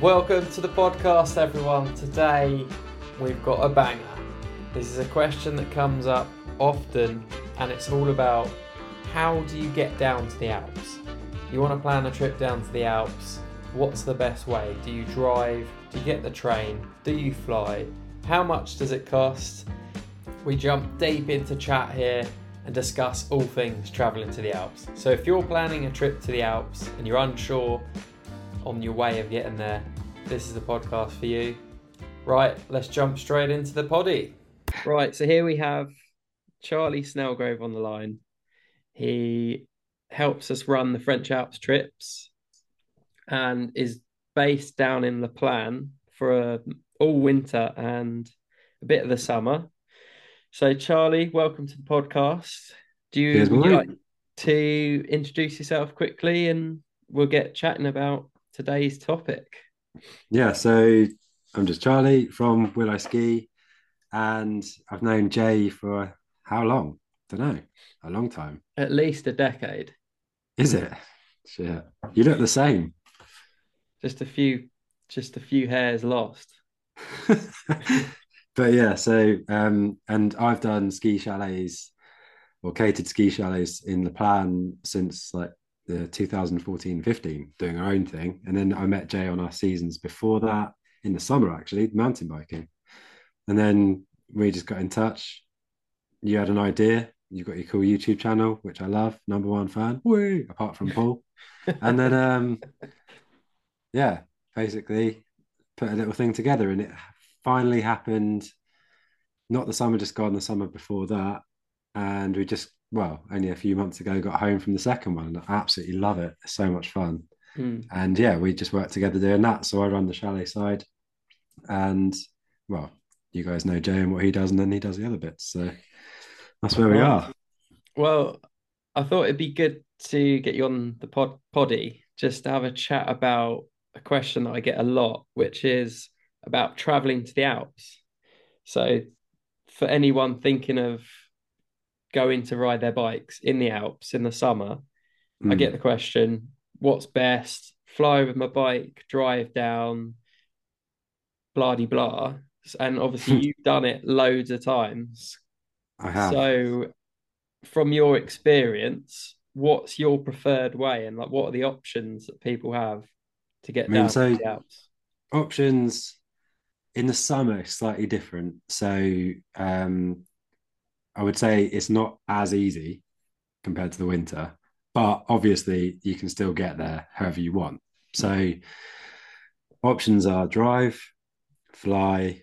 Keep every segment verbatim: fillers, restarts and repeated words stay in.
Welcome to the podcast, everyone. Today we've got a banger. This is a question that comes up often, and it's all about how do you get down to the Alps? You want to plan a trip down to the Alps. What's the best way? Do you drive? Do you get the train? Do you fly? How much does it cost? We jump deep into chat here and discuss all things traveling to the Alps. So if you're planning a trip to the Alps and you're unsure on your way of getting there, this is the podcast for you. Right, let's jump straight into the poddy. Right, so here we have Charlie Snellgrove on the line. He helps us run the French Alps trips and is based down in La Plan for a, all winter and a bit of the summer. So Charlie, welcome to the podcast. Do you, would you like to introduce yourself quickly and we'll get chatting about today's topic? Yeah, so I'm just Charlie from Will I Ski, and I've known Jay for how long? Don't know, a long time. At least a decade. Is it? Shit, you look the same. Just a few, just a few hairs lost. But yeah, so um, and I've done ski chalets or catered ski chalets in La Plan since like the two thousand fourteen fifteen, doing our own thing. And then I met Jay on our seasons before that in the summer, actually, mountain biking. And then we just got in touch. You had an idea. You got your cool YouTube channel, which I love. Number one fan, woo, apart from Paul. And then, um, yeah, basically put a little thing together, and it finally happened. Not the summer just gone, the summer before that. And we just, well, only a few months ago, got home from the second one. And I absolutely love it. It's so much fun. Mm. And yeah, we just worked together doing that. So I run the chalet side, and well, you guys know Jay and what he does, and then he does the other bits. So that's where we are. Well, I thought it'd be good to get you on the pod poddy, just to have a chat about a question that I get a lot, which is about traveling to the Alps. So for anyone thinking of going to ride their bikes in the Alps in the summer, mm. I get the question, what's best? Fly with my bike, drive down, blah-de-blah. And obviously you've done it loads of times. I have. So from your experience, what's your preferred way? And like, what are the options that people have to get I mean, down so to the Alps? Options in the summer, slightly different. So um, I would say it's not as easy compared to the winter, but obviously you can still get there however you want. So options are drive, fly,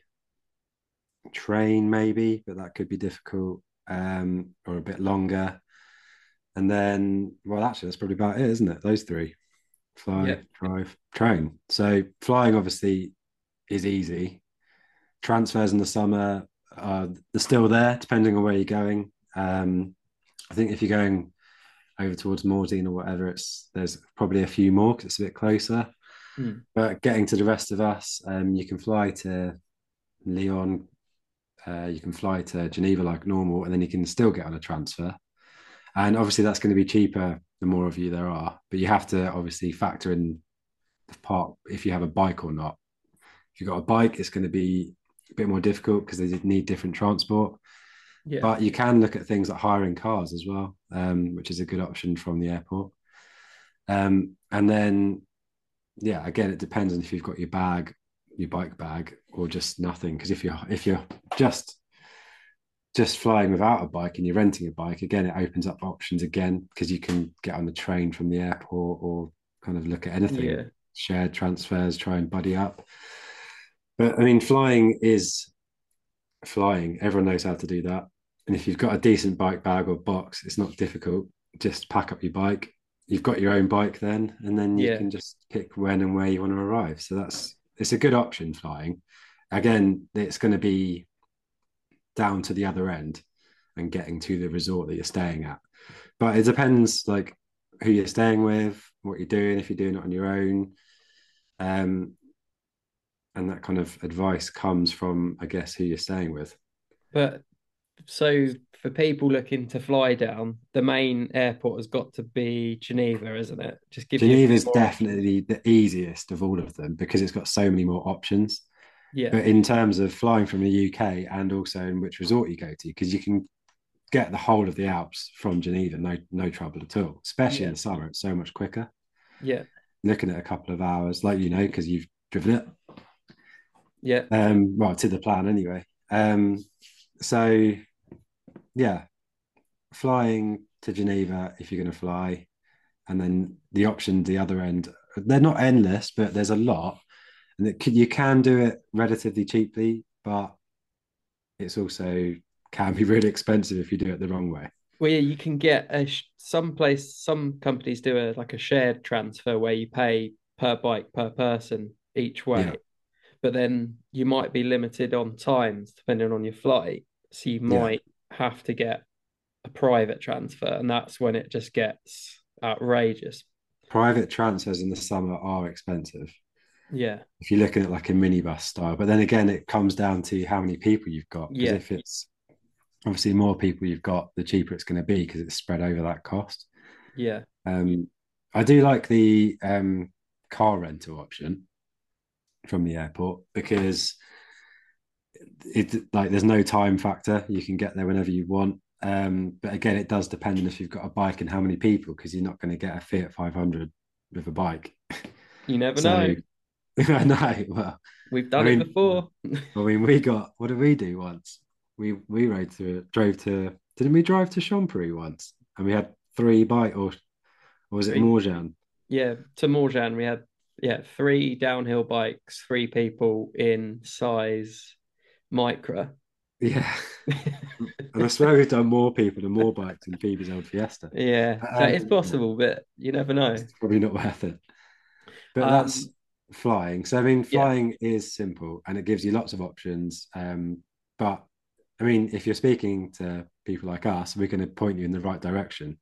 train maybe, but that could be difficult, um, or a bit longer. And then, well, actually, that's probably about it, isn't it? Those three. Fly, yep. Drive, train. So flying obviously is easy. Transfers in the summer are still there, depending on where you're going. Um, I think if you're going over towards Morzine or whatever, it's there's probably a few more because it's a bit closer. Mm. But getting to the rest of us, um, you can fly to Lyon, uh, you can fly to Geneva like normal, and then you can still get on a transfer. And obviously that's going to be cheaper the more of you there are, but you have to obviously factor in the part if you have a bike or not. If you've got a bike, it's going to be a bit more difficult because they need different transport. Yeah. But you can look at things like hiring cars as well, um, which is a good option from the airport. Um, and then, yeah, again, it depends on if you've got your bag, your bike bag, or just nothing. Because if you're if you're just just flying without a bike and you're renting a bike, again, it opens up options again, because you can get on the train from the airport or kind of look at anything, yeah. Shared transfers, try and buddy up. But I mean, flying is flying. Everyone knows how to do that. And if you've got a decent bike bag or box, it's not difficult. Just pack up your bike. You've got your own bike then, and then you yeah. can just pick when and where you want to arrive. So that's, it's a good option, flying. Again, it's going to be down to the other end and getting to the resort that you're staying at, but it depends like who you're staying with, what you're doing, if you're doing it on your own, um and that kind of advice comes from, I guess, who you're staying with. But so for people looking to fly down, the main airport has got to be Geneva, isn't it? Just give Geneva is definitely the easiest of all of them because it's got so many more options. Yeah. But in terms of flying from the U K and also in which resort you go to, because you can get the whole of the Alps from Geneva, no no trouble at all. Especially yeah. in the summer, it's so much quicker. Yeah. Looking at a couple of hours, like, you know, because you've driven it. Yeah. Um, well, to the plan anyway. Um, so, yeah, flying to Geneva if you're going to fly. And then the options, the other end, they're not endless, but there's a lot. And it can, you can do it relatively cheaply, but it's also can be really expensive if you do it the wrong way. Well, yeah, you can get a some place, some companies do a like a shared transfer where you pay per bike per person each way. Yeah. But then you might be limited on times depending on your flight. So you might yeah. have to get a private transfer. And that's when it just gets outrageous. Private transfers in the summer are expensive. Yeah. If you're looking at like a minibus style. But then again, it comes down to how many people you've got. Because yeah. if it's obviously more people you've got, the cheaper it's going to be because it's spread over that cost. Yeah. Um, I do like the um, car rental option from the airport because it like there's no time factor. You can get there whenever you want. Um, but again, it does depend on if you've got a bike and how many people, because you're not going to get a Fiat five hundred with a bike. You never so, know. I know. Well, we've done I mean, it before. I mean, we got, what did we do once? We we rode to drove to didn't we drive to Chompery once? And we had three bike or or was it Maurjan? Yeah, to Maurjan we had yeah three downhill bikes, three people in size micro. Yeah, and I swear we've done more people and more bikes than Phoebe's old Fiesta. Yeah, um, that is possible, but you never know. It's probably not worth it. But um, that's flying. So I mean, flying yeah. is simple and it gives you lots of options. Um, but I mean, if you're speaking to people like us, we're going to point you in the right direction.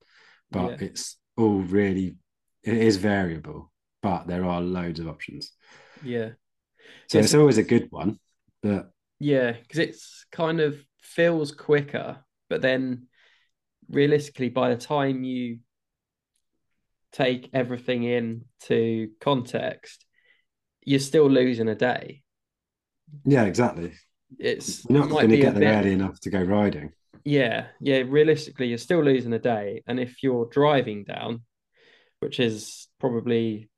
But yeah. it's all really, it is variable, but there are loads of options. Yeah. So it's, it's always a good one. But yeah, because it's kind of feels quicker, but then realistically, by the time you take everything into context, you're still losing a day. Yeah, exactly. It's you're not going to get there early enough to go riding. Yeah, yeah. Realistically, you're still losing a day, and if you're driving down, which is probably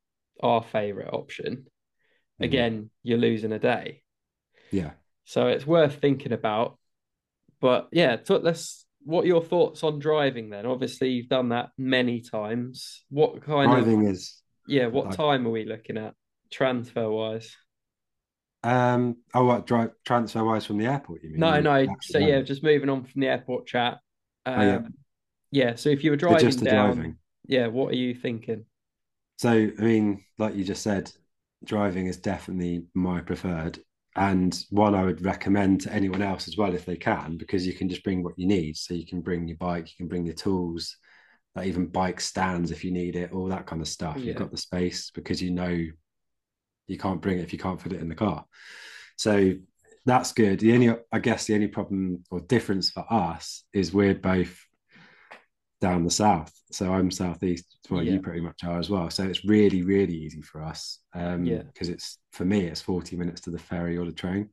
our favourite option, mm. again, you're losing a day. Yeah. So it's worth thinking about. But yeah, so let's. What are your thoughts on driving then? Obviously, you've done that many times. What kind driving of is? Yeah. What like, time are we looking at transfer wise? Um, oh, what drive transfer wise from the airport? You mean? No, no. So yeah, just moving on from the airport chat. Um, oh, yeah. yeah. So if you were driving just down, driving. yeah, what are you thinking? So I mean, like you just said, driving is definitely my preferred, and one I would recommend to anyone else as well if they can, because you can just bring what you need. So you can bring your bike, you can bring your tools, like even bike stands if you need it, all that kind of stuff. Yeah. You've got the space because you know. You can't bring it if you can't fit it in the car. So that's good. The only, I guess the only problem or difference for us is we're both down the south. So I'm southeast, well, yeah. you pretty much are as well. So it's really, really easy for us um, yeah. because it's, for me, it's forty minutes to the ferry or the train.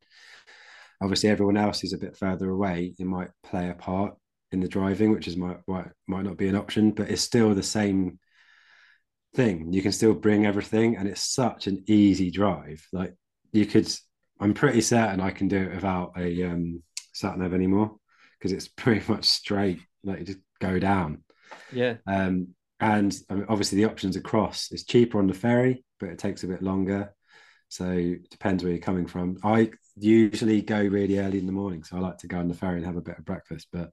Obviously, everyone else who's a bit further away, it might play a part in the driving, which is might might, might not be an option, but it's still the same thing. You can still bring everything and it's such an easy drive. Like you could, I'm pretty certain I can do it without a um sat nav anymore because it's pretty much straight, like you just go down. Yeah. Um and I mean, obviously the options across is cheaper on the ferry, but it takes a bit longer. So it depends where you're coming from. I usually go really early in the morning, so I like to go on the ferry and have a bit of breakfast, but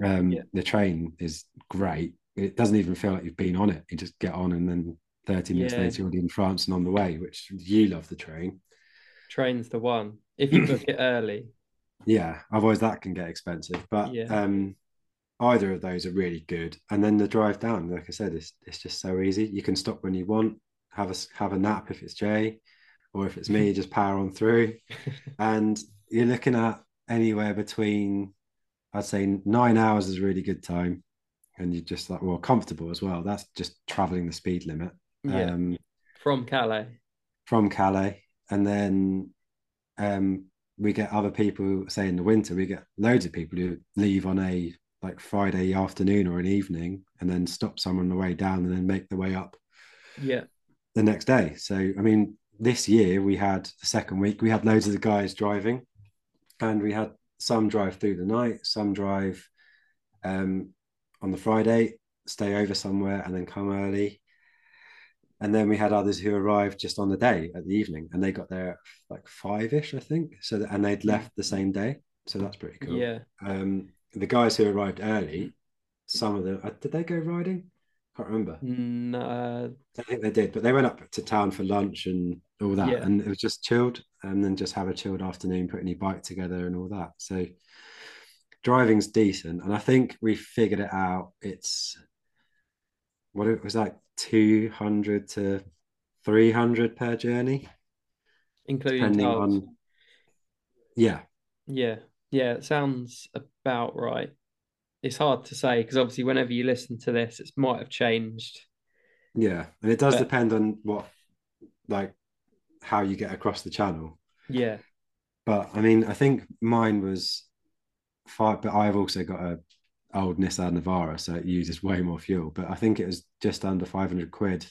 um yeah. the train is great. It doesn't even feel like you've been on it. You just get on and then thirty minutes yeah. later you're already in France and on the way, which you love the train. Train's the one, if you book it early. Yeah, otherwise that can get expensive. But yeah. um, either of those are really good. And then the drive down, like I said, it's it's just so easy. You can stop when you want, have a, have a nap if it's Jay, or if it's me, just power on through. And you're looking at anywhere between, I'd say nine hours is a really good time. And you're just like, well, comfortable as well. That's just traveling the speed limit. Yeah. Um, from Calais. From Calais. And then um, we get other people, say in the winter, we get loads of people who leave on a like Friday afternoon or an evening and then stop someone on the way down and then make the way up. Yeah. The next day. So, I mean, this year we had the second week, we had loads of the guys driving and we had some drive through the night, some drive um, on the Friday, stay over somewhere and then come early. And then we had others who arrived just on the day at the evening and they got there at like five-ish, I think. So that, and they'd left the same day. So that's pretty cool. Yeah. Um, the guys who arrived early, some of them, uh, did they go riding? I can't remember. No. I think they did, but they went up to town for lunch and all that. Yeah. And it was just chilled and then just have a chilled afternoon, putting your bike together and all that. So driving's decent. And I think we figured it out. It's, what it was like, two hundred to three hundred per journey, including depending tubs. on yeah yeah yeah it sounds about right. It's hard to say because obviously whenever you listen to this it might have changed, yeah and it does but... depend on what like how you get across the channel. Yeah but I mean I think mine was five, but I've also got a old Nissan Navara, so it uses way more fuel, but I think it was just under five hundred quid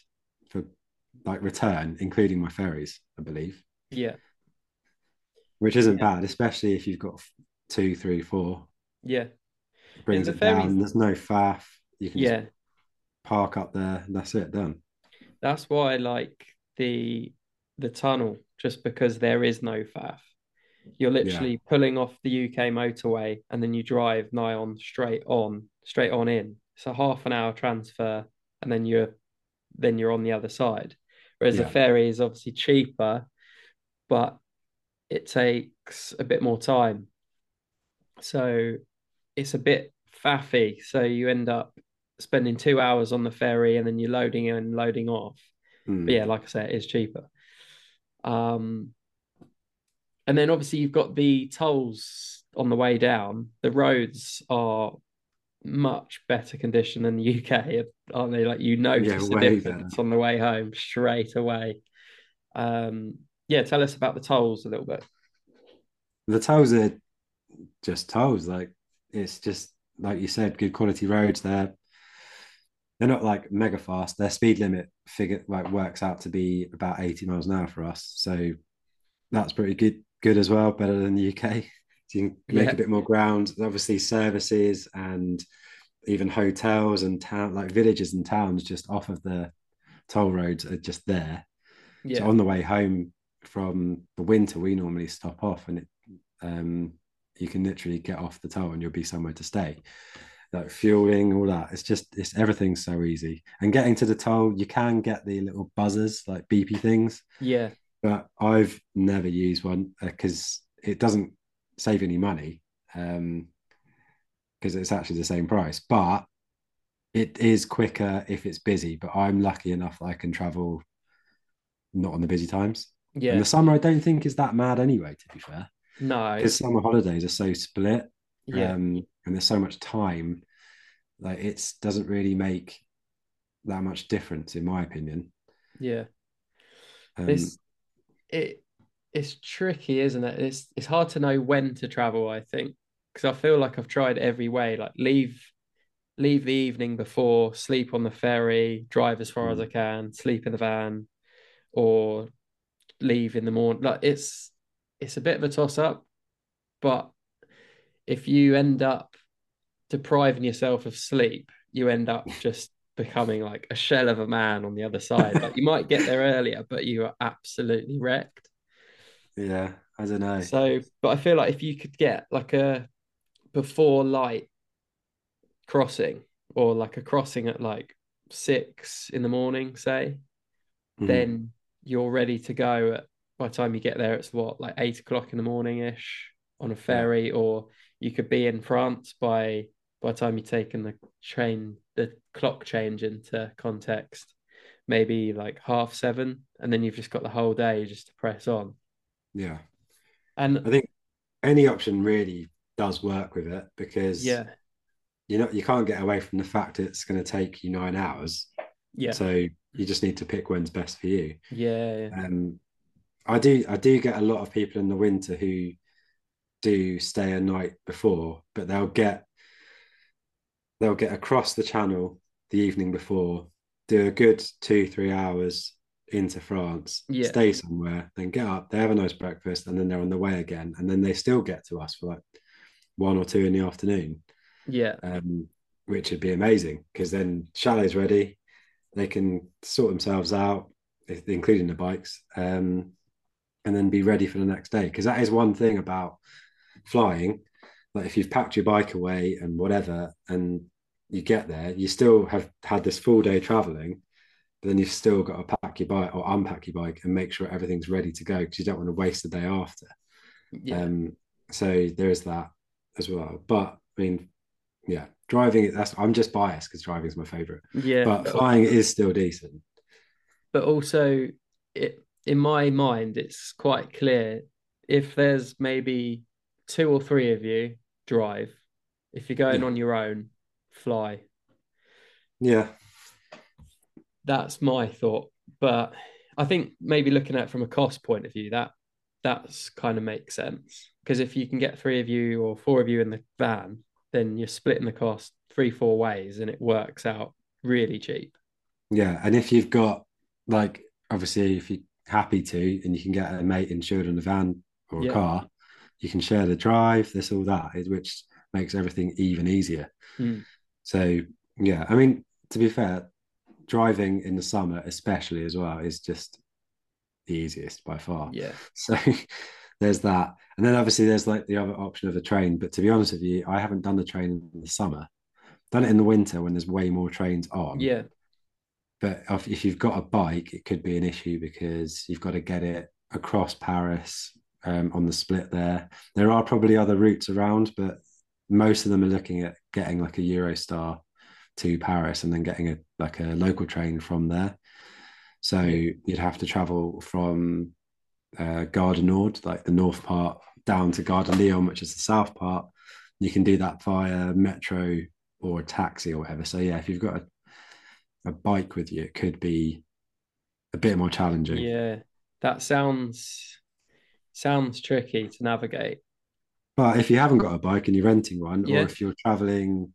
for like return, including my ferries, I believe. Yeah. Which isn't yeah. bad, especially if you've got two, three, four. Yeah. Brings it ferries... down. There's no faff. You can yeah. just park up there and that's it, done. That's why I like the the tunnel, just because there is no faff. You're literally yeah. pulling off the U K motorway and then you drive nigh on straight on, straight on in. It's a half an hour transfer and then you're then you're on the other side. Whereas yeah. a ferry is obviously cheaper, but it takes a bit more time. So it's a bit faffy. So you end up spending two hours on the ferry and then you're loading in and loading off. Mm. But yeah, like I said, it is cheaper. Um And then obviously you've got the tolls on the way down. The roads are much better condition than the U K, aren't they? Like you notice yeah, the difference better. on the way home straight away. Um, yeah, tell us about the tolls a little bit. The tolls are just tolls. Like it's just like you said, good quality roads. They're they're not like mega fast. Their speed limit figure like works out to be about eighty miles an hour for us. So that's pretty good. Good as well, better than the U K. So you can make yeah. a bit more ground. Obviously, services and even hotels and town, like villages and towns, just off of the toll roads are just there. Yeah. So on the way home from the winter, we normally stop off, and it, um, you can literally get off the toll and you'll be somewhere to stay. Like fueling, all that. It's just it's everything's so easy. And getting to the toll, you can get the little buzzers, like beepy things. Yeah. But I've never used one because uh, it doesn't save any money because um, it's actually the same price. But it is quicker if it's busy. But I'm lucky enough that I can travel not on the busy times. Yeah. And the summer, I don't think is that mad anyway, to be fair. No. Because summer holidays are so split. Yeah. Um, and there's so much time. Like it doesn't really make that much difference, in my opinion. Yeah. Um, this... It it's tricky, isn't it? It's it's hard to know when to travel, I think, because I feel like I've tried every way, like leave leave the evening before, sleep on the ferry, drive as far mm. as I can, sleep in the van, or leave in the morning. Like it's it's a bit of a toss up, but if you end up depriving yourself of sleep, you end up just becoming like a shell of a man on the other side. Like you might get there earlier, but you are absolutely wrecked. Yeah, I don't know. So, but I feel like if you could get like a before light crossing or like a crossing at like six in the morning, say, mm-hmm. then you're ready to go. At, by the time you get there, it's what, like eight o'clock in the morning-ish on a ferry, yeah. or you could be in France by... By the time you're taking the train, the clock change into context, maybe like half seven, and then you've just got the whole day just to press on. Yeah. And I think any option really does work with it, because yeah, you know, you can't get away from the fact it's going to take you nine hours. Yeah. So you just need to pick when's best for you. Yeah. Um, I do, I do get a lot of people in the winter who do stay a night before, but they'll get, they'll get across the channel the evening before, do a good two, three hours into France, yeah. stay somewhere, then get up, they have a nice breakfast, and then they're on the way again. And then they still get to us for like one or two in the afternoon. Yeah. Um, which would be amazing, because then chalet's ready. They can sort themselves out, including the bikes, um, and then be ready for the next day. Because that is one thing about flying. Like, if you've packed your bike away and whatever, and you get there, you still have had this full day traveling, but then you've still got to pack your bike or unpack your bike and make sure everything's ready to go, because you don't want to waste the day after. Yeah. Um, so there is that as well. But, I mean, yeah, driving, that's, I'm just biased because driving is my favorite. Yeah, but, but flying also, is still decent. But also, it, in my mind, it's quite clear, if there's maybe two or three of you, drive. If you're going yeah. on your own, fly. Yeah, that's my thought. But I think maybe looking at it from a cost point of view, that that's kind of makes sense, because if you can get three of you or four of you in the van, then you're splitting the cost three, four ways, and it works out really cheap. Yeah. And if you've got, like, obviously, if you're happy to, and you can get a mate insured on the van or a yeah. car, you can share the drive, this, all that, which makes everything even easier. Mm. So, yeah, I mean, to be fair, driving in the summer, especially as well, is just the easiest by far. Yeah. So there's that. And then obviously there's like the other option of a train. But to be honest with you, I haven't done the train in the summer. I've done it in the winter when there's way more trains on. Yeah. But if you've got a bike, it could be an issue, because you've got to get it across Paris um, on the split there. There are probably other routes around, but most of them are looking at getting like a Eurostar to Paris and then getting a like a local train from there. So you'd have to travel from Uh, Gare du Nord, like the north part, down to Gare de Lyon, which is the south part. You can do that via metro or taxi or whatever. So yeah, if you've got a, a bike with you, it could be a bit more challenging. Yeah, that sounds sounds tricky to navigate. But if you haven't got a bike and you're renting one, yeah. or if you're traveling,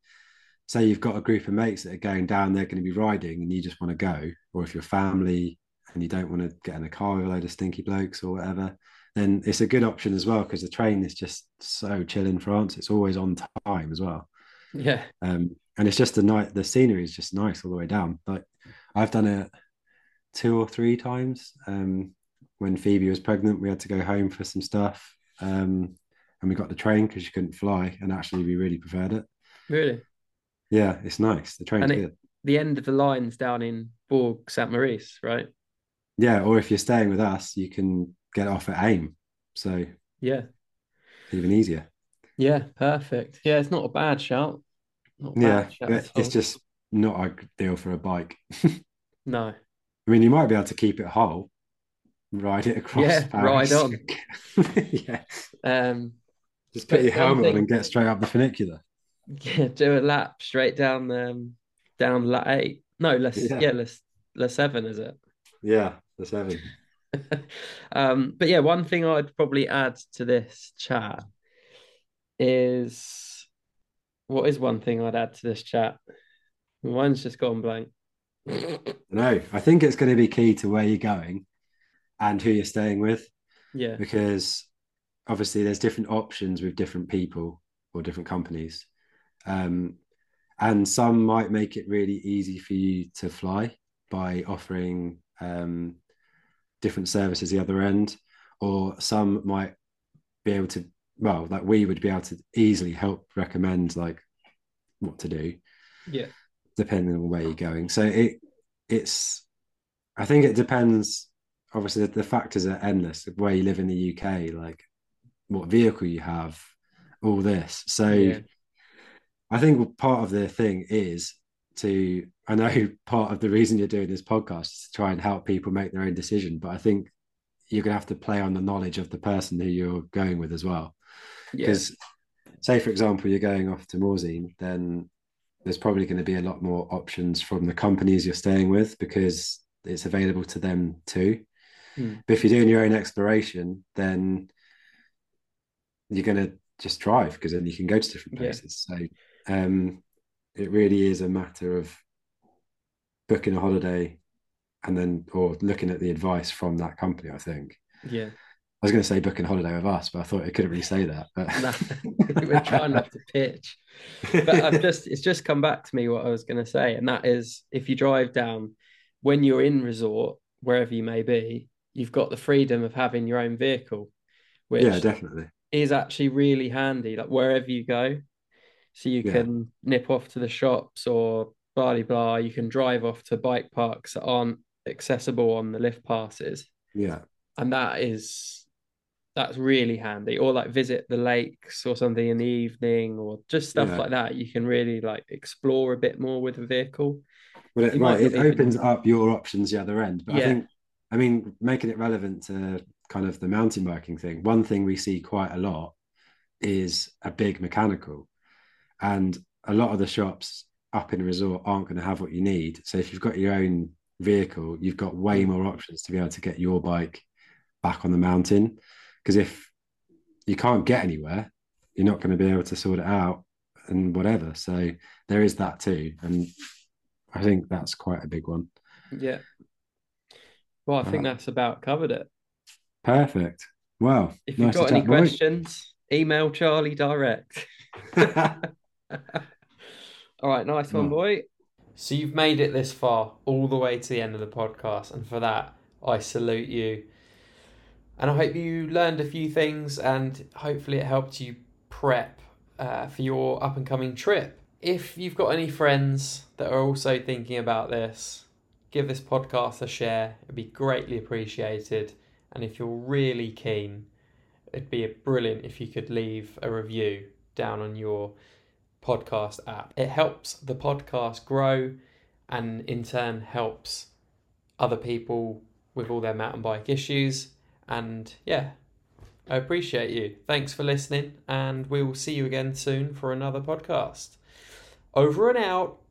say you've got a group of mates that are going down, they're going to be riding and you just want to go, or if your family and you don't want to get in a car with a load of stinky blokes or whatever, then it's a good option as well, because the train is just so chill in France. It's always on time as well. Yeah. Um, and it's just the night, the scenery is just nice all the way down. Like, I've done it two or three times. Um, when Phoebe was pregnant, we had to go home for some stuff. Um, and we got the train because she couldn't fly, and actually we really preferred it. Really? Yeah, it's nice. The train's and it, good. The end of the line's down in Bourg-Saint-Maurice, right? Yeah, or if you're staying with us, you can get off at Aime. So yeah, even easier. Yeah, perfect. Yeah, it's not a bad shout. Not a yeah, bad shout it's whole. Just not ideal for a bike. No. I mean, you might be able to keep it whole, ride it across. Yeah, Paris. Ride on. Yeah. Um, just put your helmet think... on and get straight up the funicular. Yeah, do a lap straight down um, down La Eight. No, less yeah, yeah less less seven is it? Yeah, the seven. um, but yeah, one thing I'd probably add to this chat is what is one thing I'd add to this chat? Mine's just gone blank. No, I think it's going to be key to where you're going and who you're staying with. Yeah. Because obviously there's different options with different people or different companies. Um, and some might make it really easy for you to fly by offering um different services the other end, or some might be able to, well, like we would be able to easily help recommend like what to do, yeah, depending on where you're going. So it it's I think it depends, obviously the, the factors are endless, where you live in the U K, like what vehicle you have, all this. So yeah. I think part of the thing is to, I know part of the reason you're doing this podcast is to try and help people make their own decision, but I think you're going to have to play on the knowledge of the person who you're going with as well. Because yeah. say, for example, you're going off to Morzine, then there's probably going to be a lot more options from the companies you're staying with because it's available to them too. Mm. But if you're doing your own exploration, then you're going to just drive because then you can go to different places. Yeah. So um, it really is a matter of booking a holiday and then, or looking at the advice from that company, I think. Yeah. I was going to say booking a holiday with us, but I thought I couldn't really say that. But no, we're trying not to pitch. But I've just, it's just come back to me what I was going to say. And that is, if you drive down, when you're in resort, wherever you may be, you've got the freedom of having your own vehicle, which yeah, definitely is actually really handy, like wherever you go. So you yeah. can nip off to the shops or blah, blah, you can drive off to bike parks that aren't accessible on the lift passes. Yeah. And that is, that's really handy. Or like visit the lakes or something in the evening or just stuff yeah. like that. You can really like explore a bit more with a vehicle. Well, it, right, it even... opens up your options the other end. But yeah. I think, I mean, making it relevant to kind of the mountain biking thing, one thing we see quite a lot is a big mechanical. And a lot of the shops up in resort aren't going to have what you need. So if you've got your own vehicle, you've got way more options to be able to get your bike back on the mountain. Because if you can't get anywhere, you're not going to be able to sort it out and whatever. So there is that too. And I think that's quite a big one. Yeah. Well, I think uh, that's about covered it. Perfect. Well, if nice you've got any questions, boy. Email Charlie direct. All right, nice one, boy. So you've made it this far, all the way to the end of the podcast, and for that, I salute you. And I hope you learned a few things, and hopefully it helped you prep uh, for your up-and-coming trip. If you've got any friends that are also thinking about this, give this podcast a share. It'd be greatly appreciated. And if you're really keen, it'd be brilliant if you could leave a review down on your podcast app. It helps the podcast grow and in turn helps other people with all their mountain bike issues. And yeah, I appreciate you. Thanks for listening, and we will see you again soon for another podcast. Over and out.